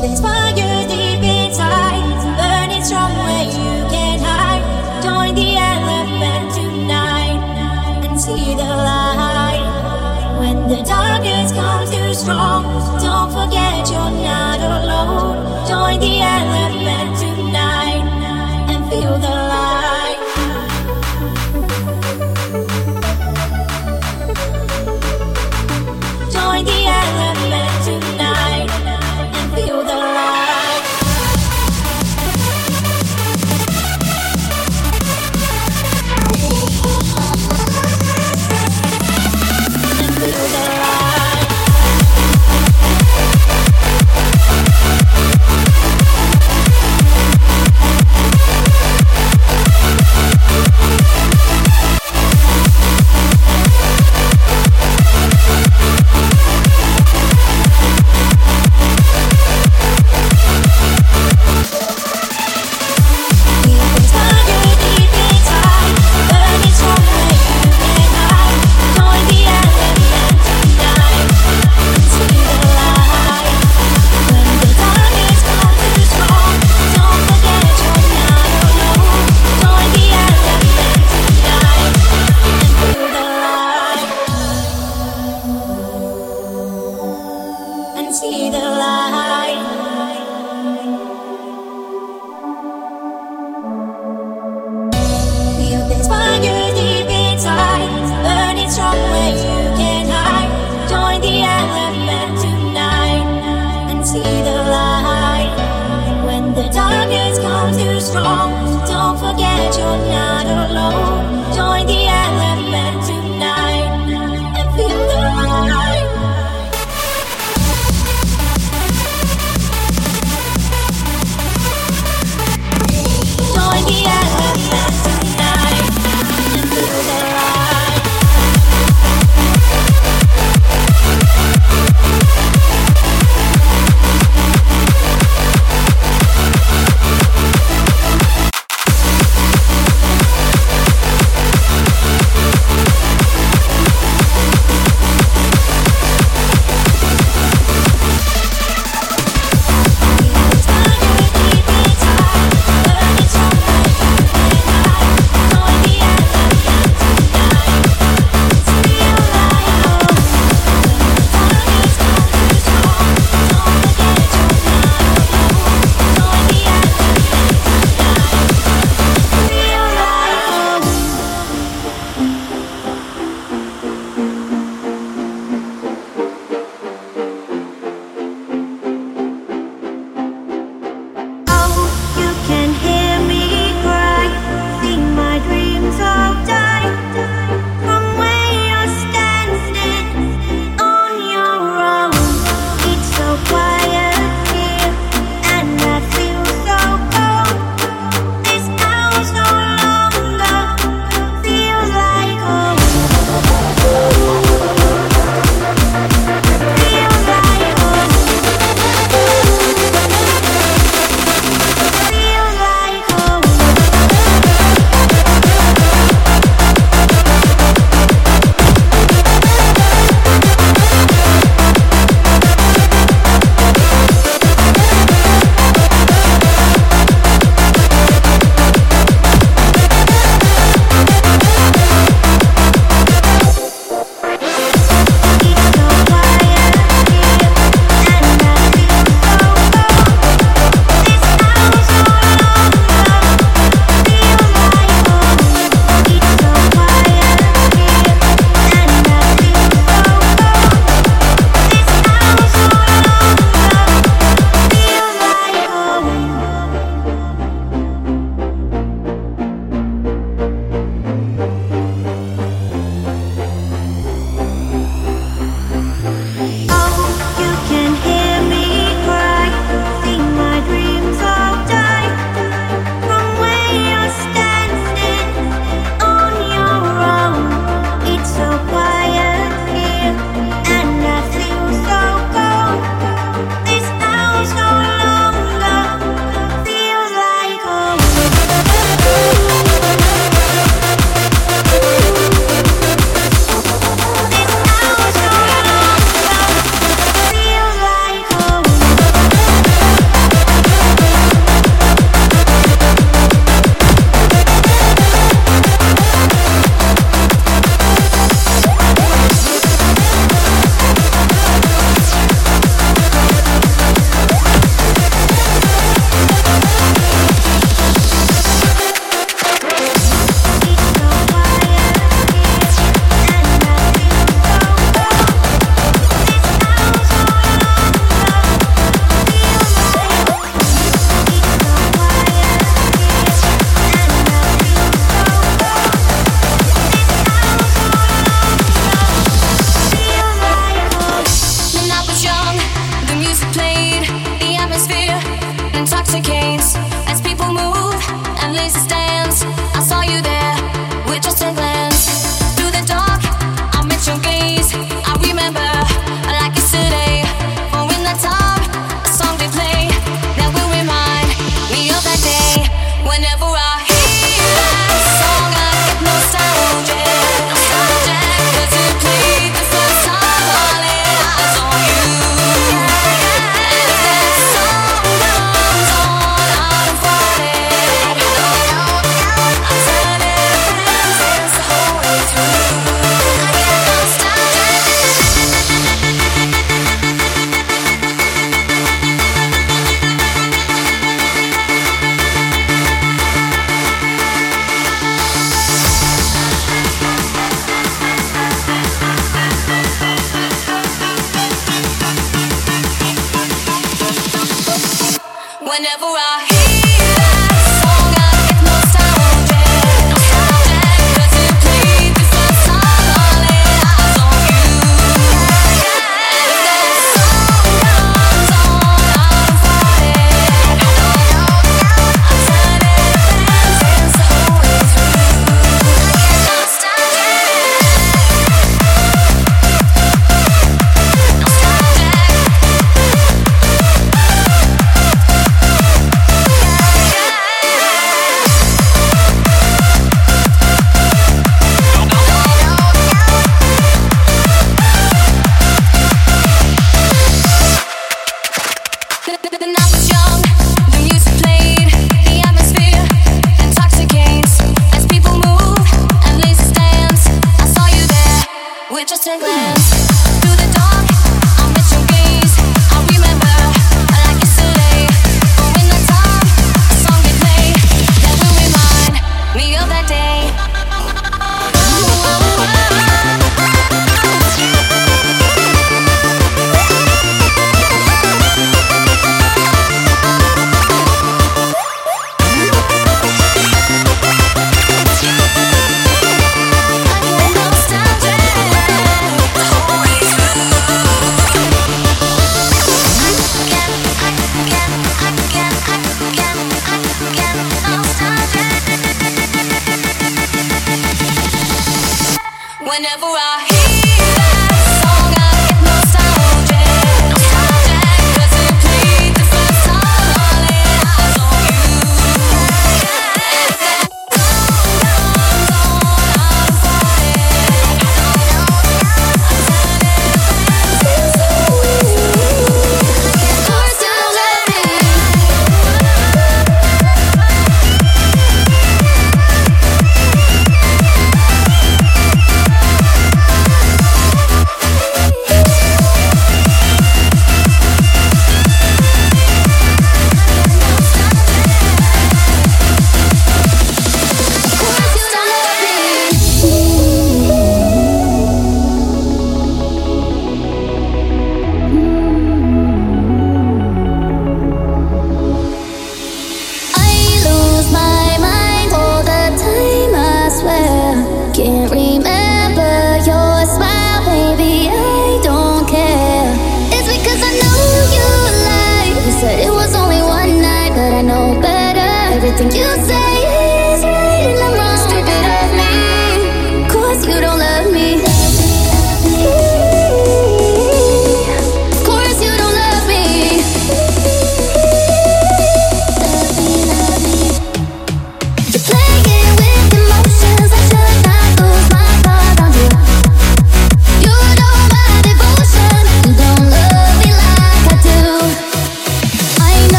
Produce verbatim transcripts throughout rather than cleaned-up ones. this fire deep inside. Burn it strong where you can't hide. Join the elephant tonight and see the light. When the darkness comes too strong, don't forget you're not alone. Join the elephant tonight and feel the light. See the light. Feel this fire deep inside. Burn it strong where you can't hide. Join the elephant tonight and see the light. When the darkness comes too strong, don't forget you're not alone. Join the elephant tonight and feel the light. whenever I hear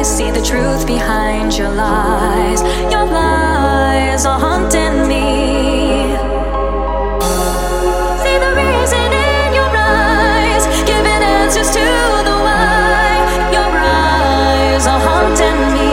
I see the truth behind your lies. Your lies are haunting me. See the reason in your eyes, giving answers to the why. Your eyes are haunting me.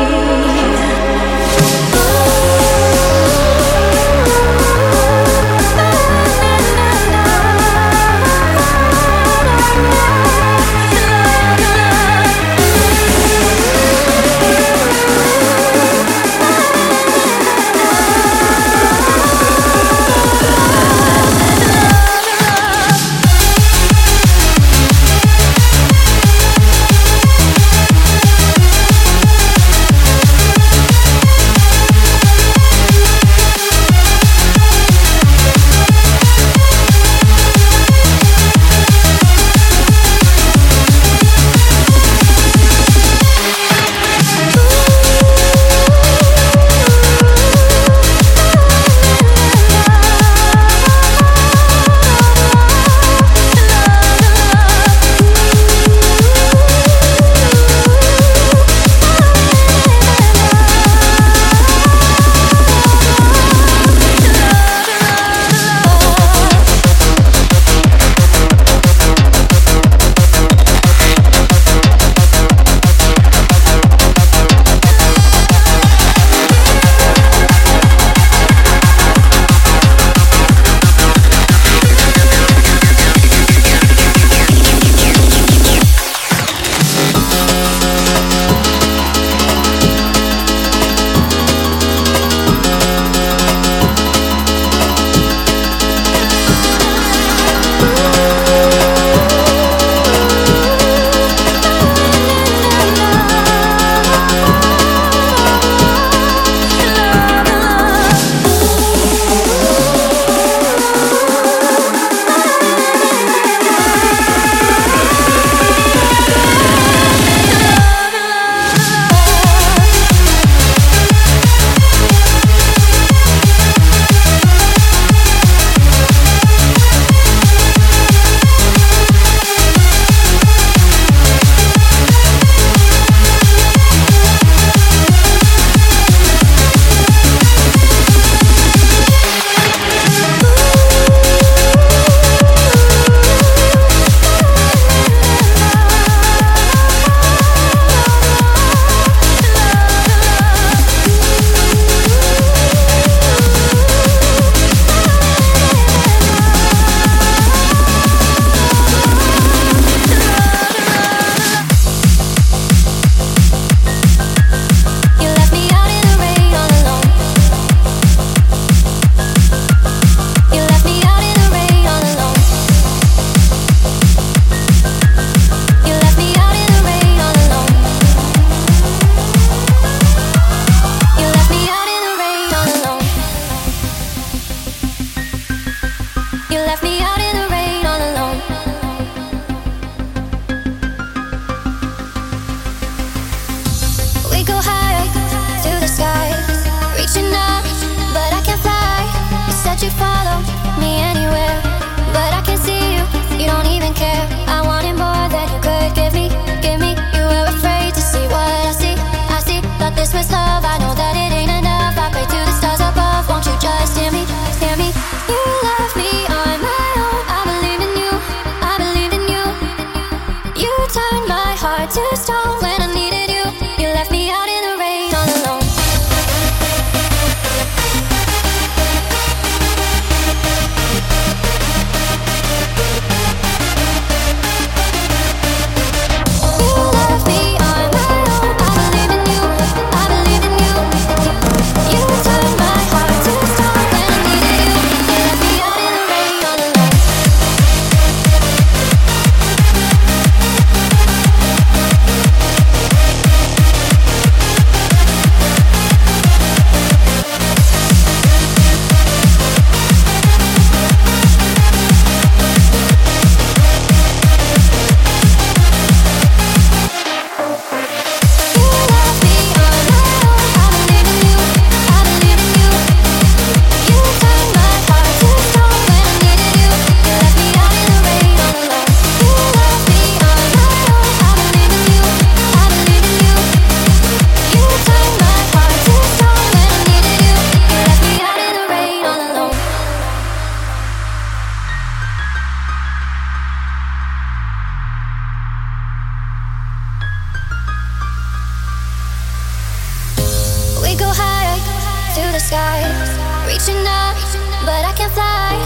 side,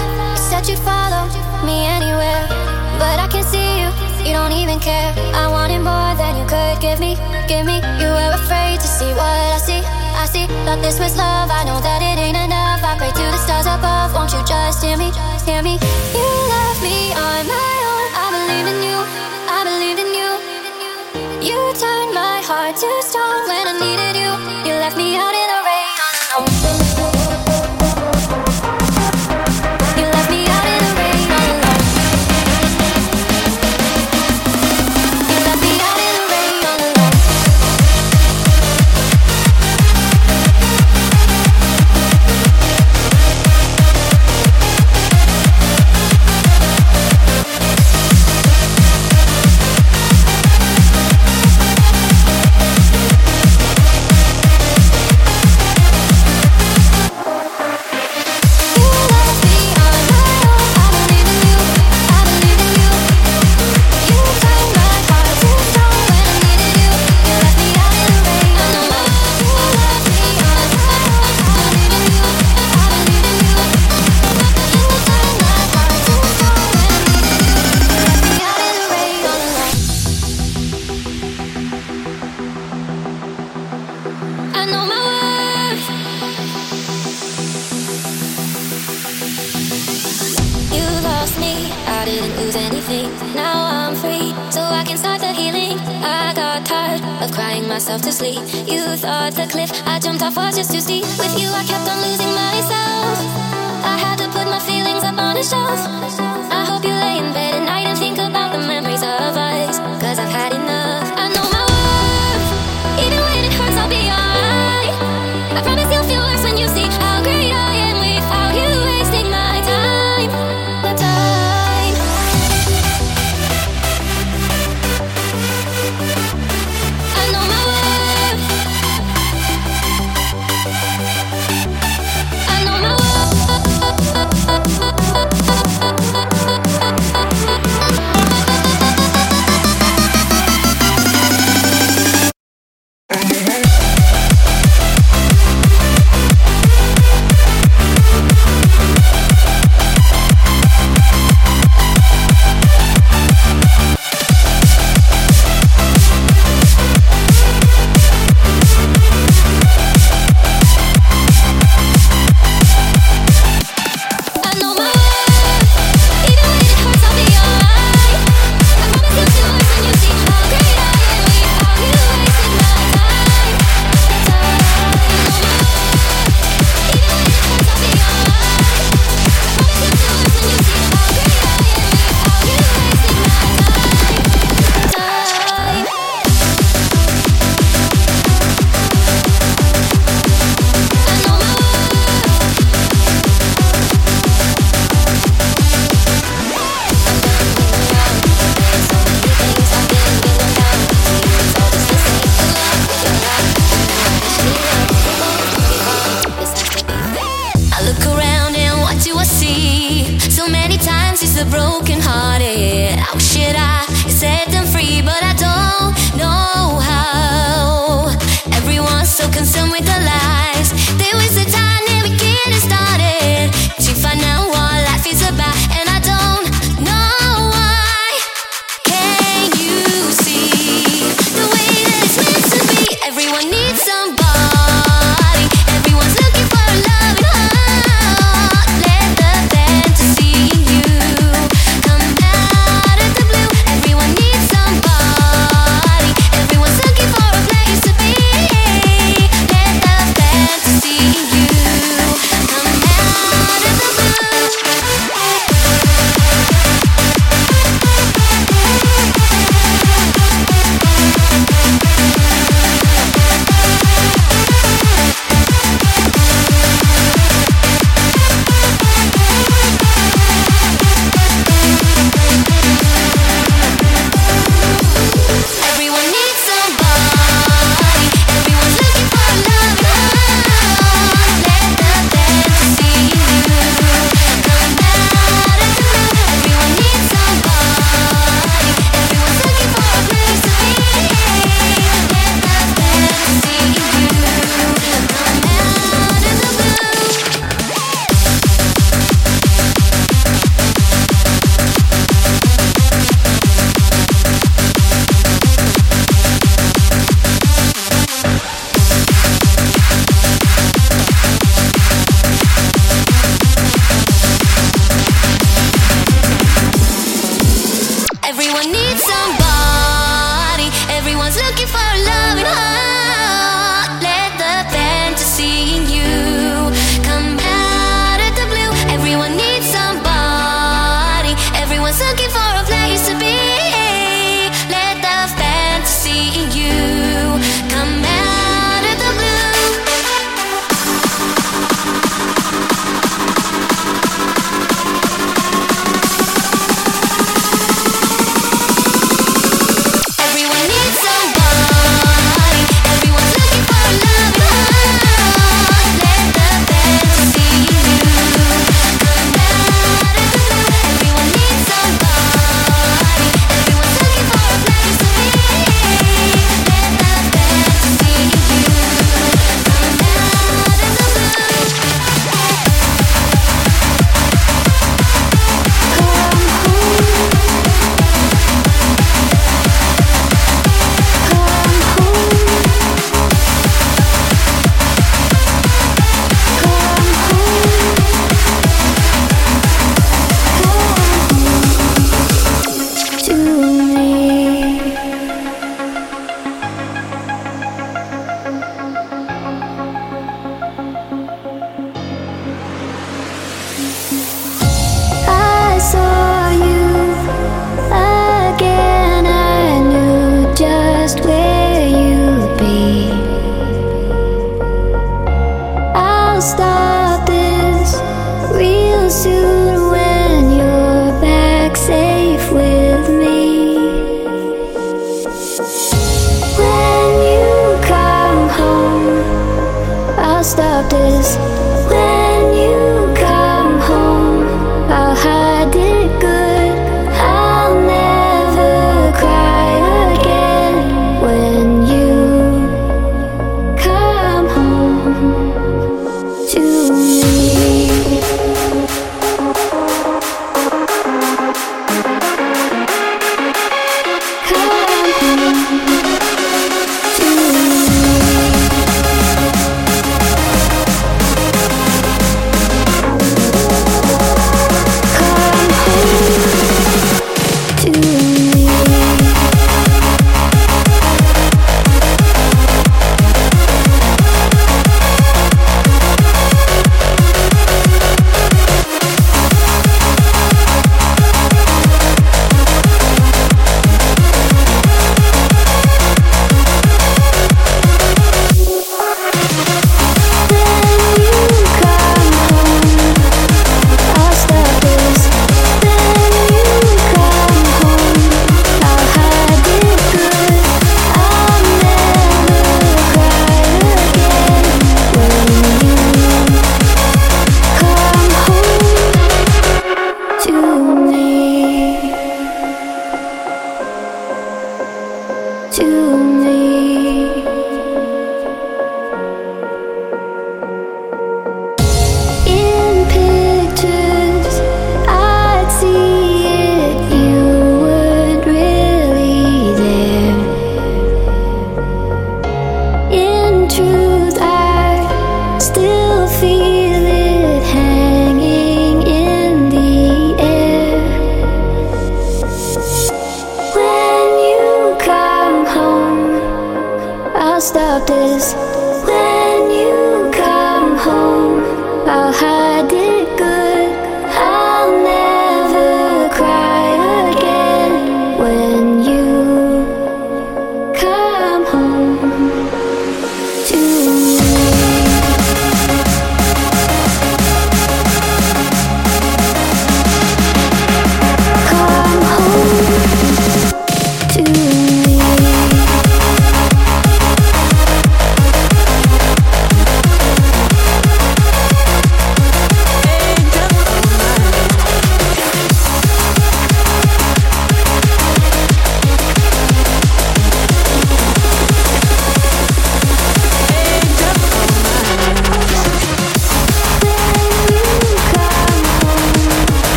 said you follow me anywhere, but I can see you, you don't even care. I wanted more than you could give me, give me. You were afraid to see what I see, I see. Thought this was love, I know that it ain't enough. I pray to the stars above, won't you just hear me, hear me? You left me on my own, I believed in you, I believed in you. You turned my heart to stone when I needed you. You left me out in the rain, on the moon. Bye. Everyone needs somebody. Everyone's looking for a loving heart. Let the fantasy in you come out of the blue. Everyone needs somebody. Everyone's looking for a place to be. Let the fantasy in you come out of the blue. Everyone needs somebody.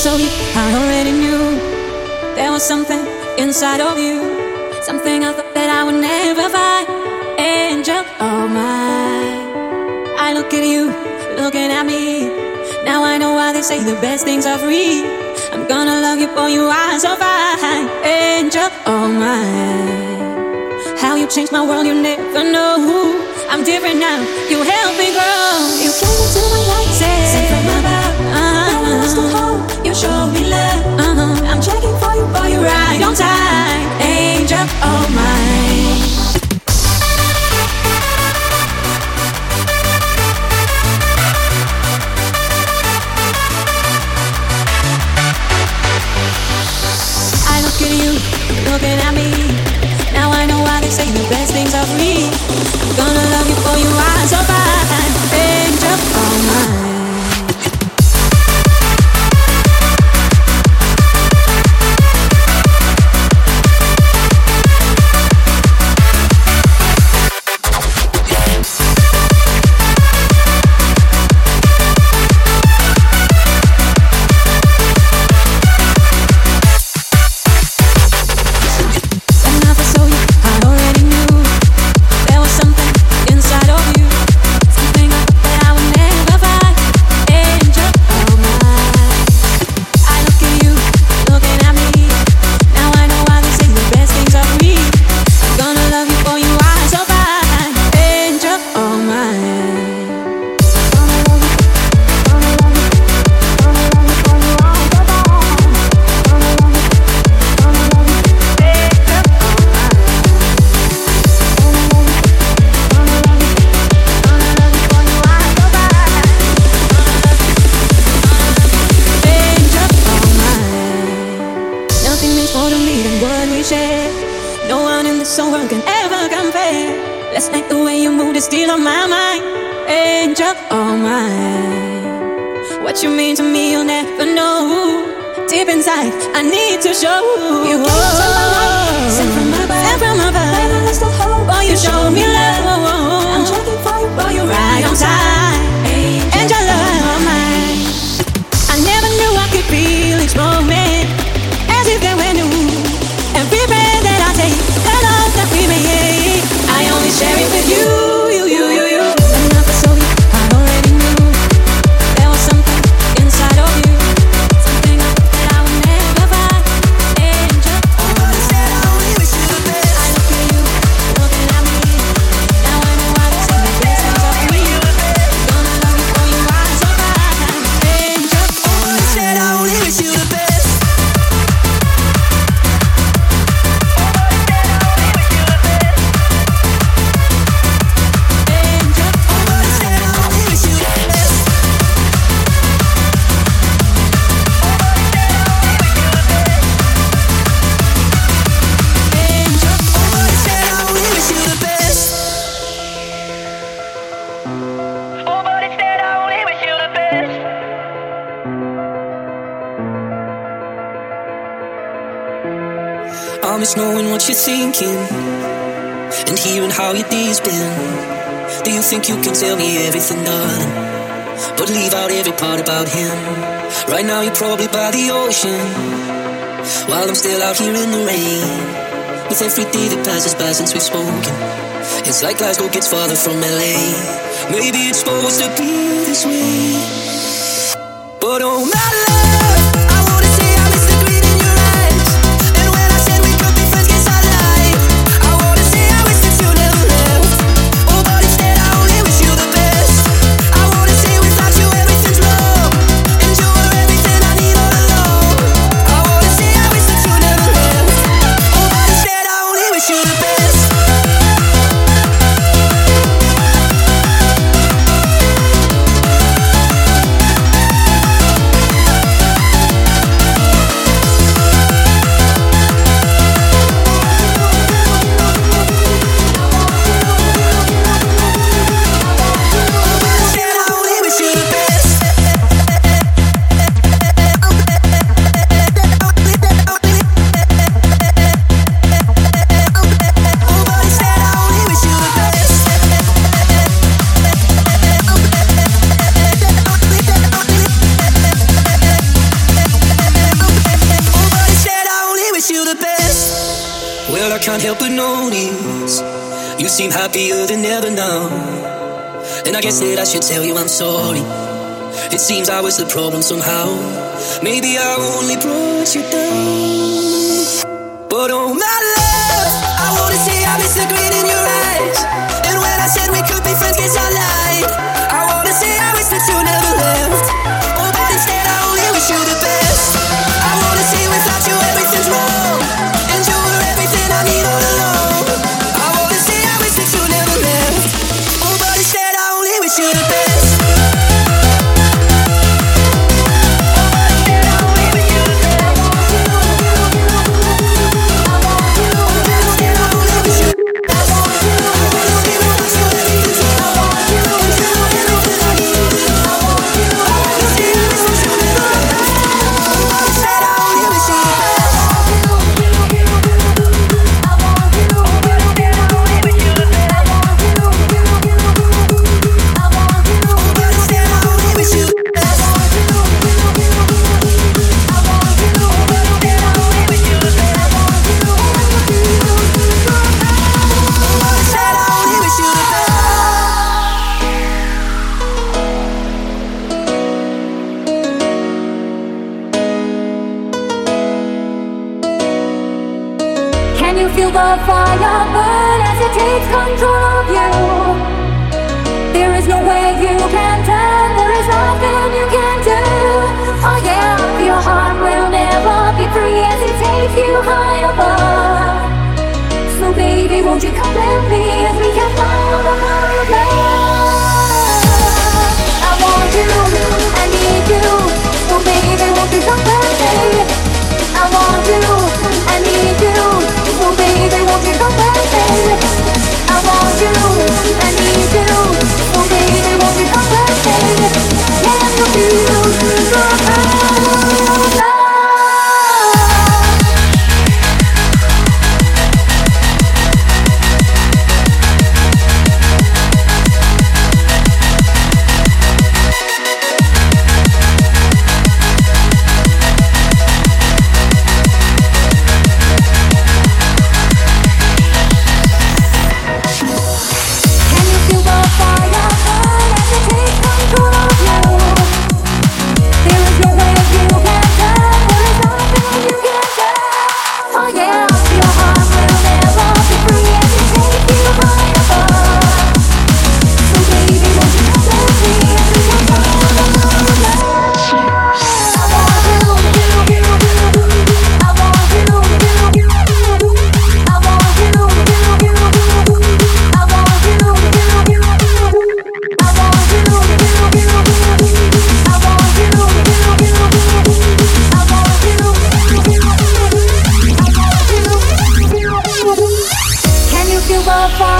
so I already knew there was something inside of you, something I thought that I would never find. Angel of mine, I look at you, looking at me. Now I know why they say the best things are free. I'm gonna love you for you are so fine. Angel of mine, how you changed my world, you never know. I'm different now, you help me grow. You came into my life, sent from above. No one else to hold, you showed me love. uh-huh. I'm checking for you, for you right on time. Angel of mine. Looking at me, now I know why they say the best things are free. I'm gonna love you for you are so fine. Angel of mine. While I'm still out here in the rain, with every day that passes by since we've spoken, it's like Glasgow gets farther from L A. Maybe it's supposed to be this way, but oh my love, I wanna say I miss the green in your eyes. And when I said we could be friends, guess I lied. I wanna say I wish that you never left. Oh, but instead I only wish you the best. I wanna say without you everything's wrong, and you were everything I need all along. You're the best. Well, I can't help but notice you seem happier than ever now. And I guess that I should tell you I'm sorry. It seems I was the problem somehow. Maybe I only brought you down. But oh my love, I wanna say I miss the green in your eyes. And when I said we could be friends, guess I lied. I wanna say I wish that you never left. Oh, but instead I only wish you the best. I wanna say without you everything's wrong. And you were everything I need all along. I wanna say I wish that you never left. Oh, but instead I only wish you the best. Fire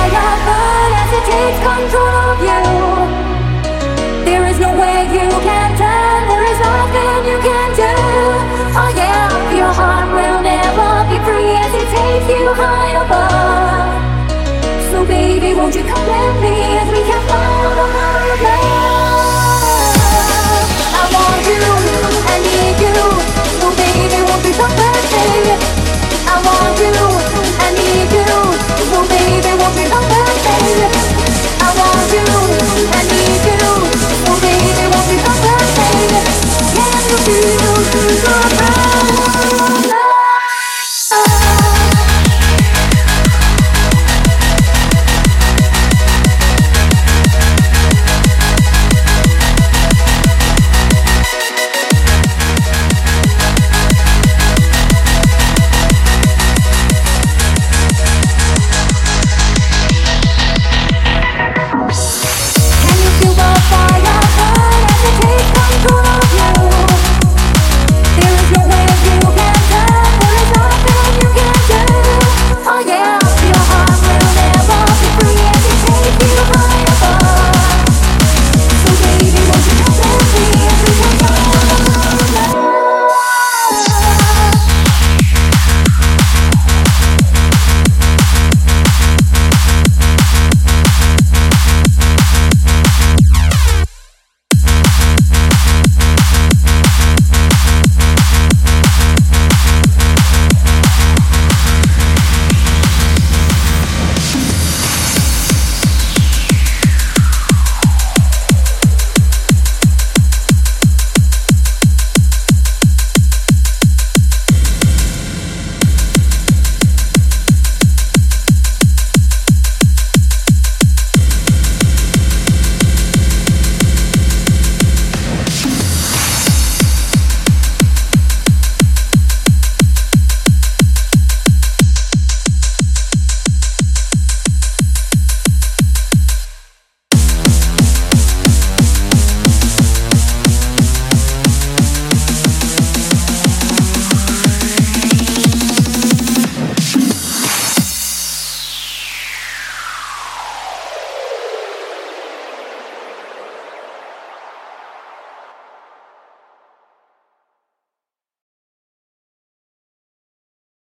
burn as it takes control.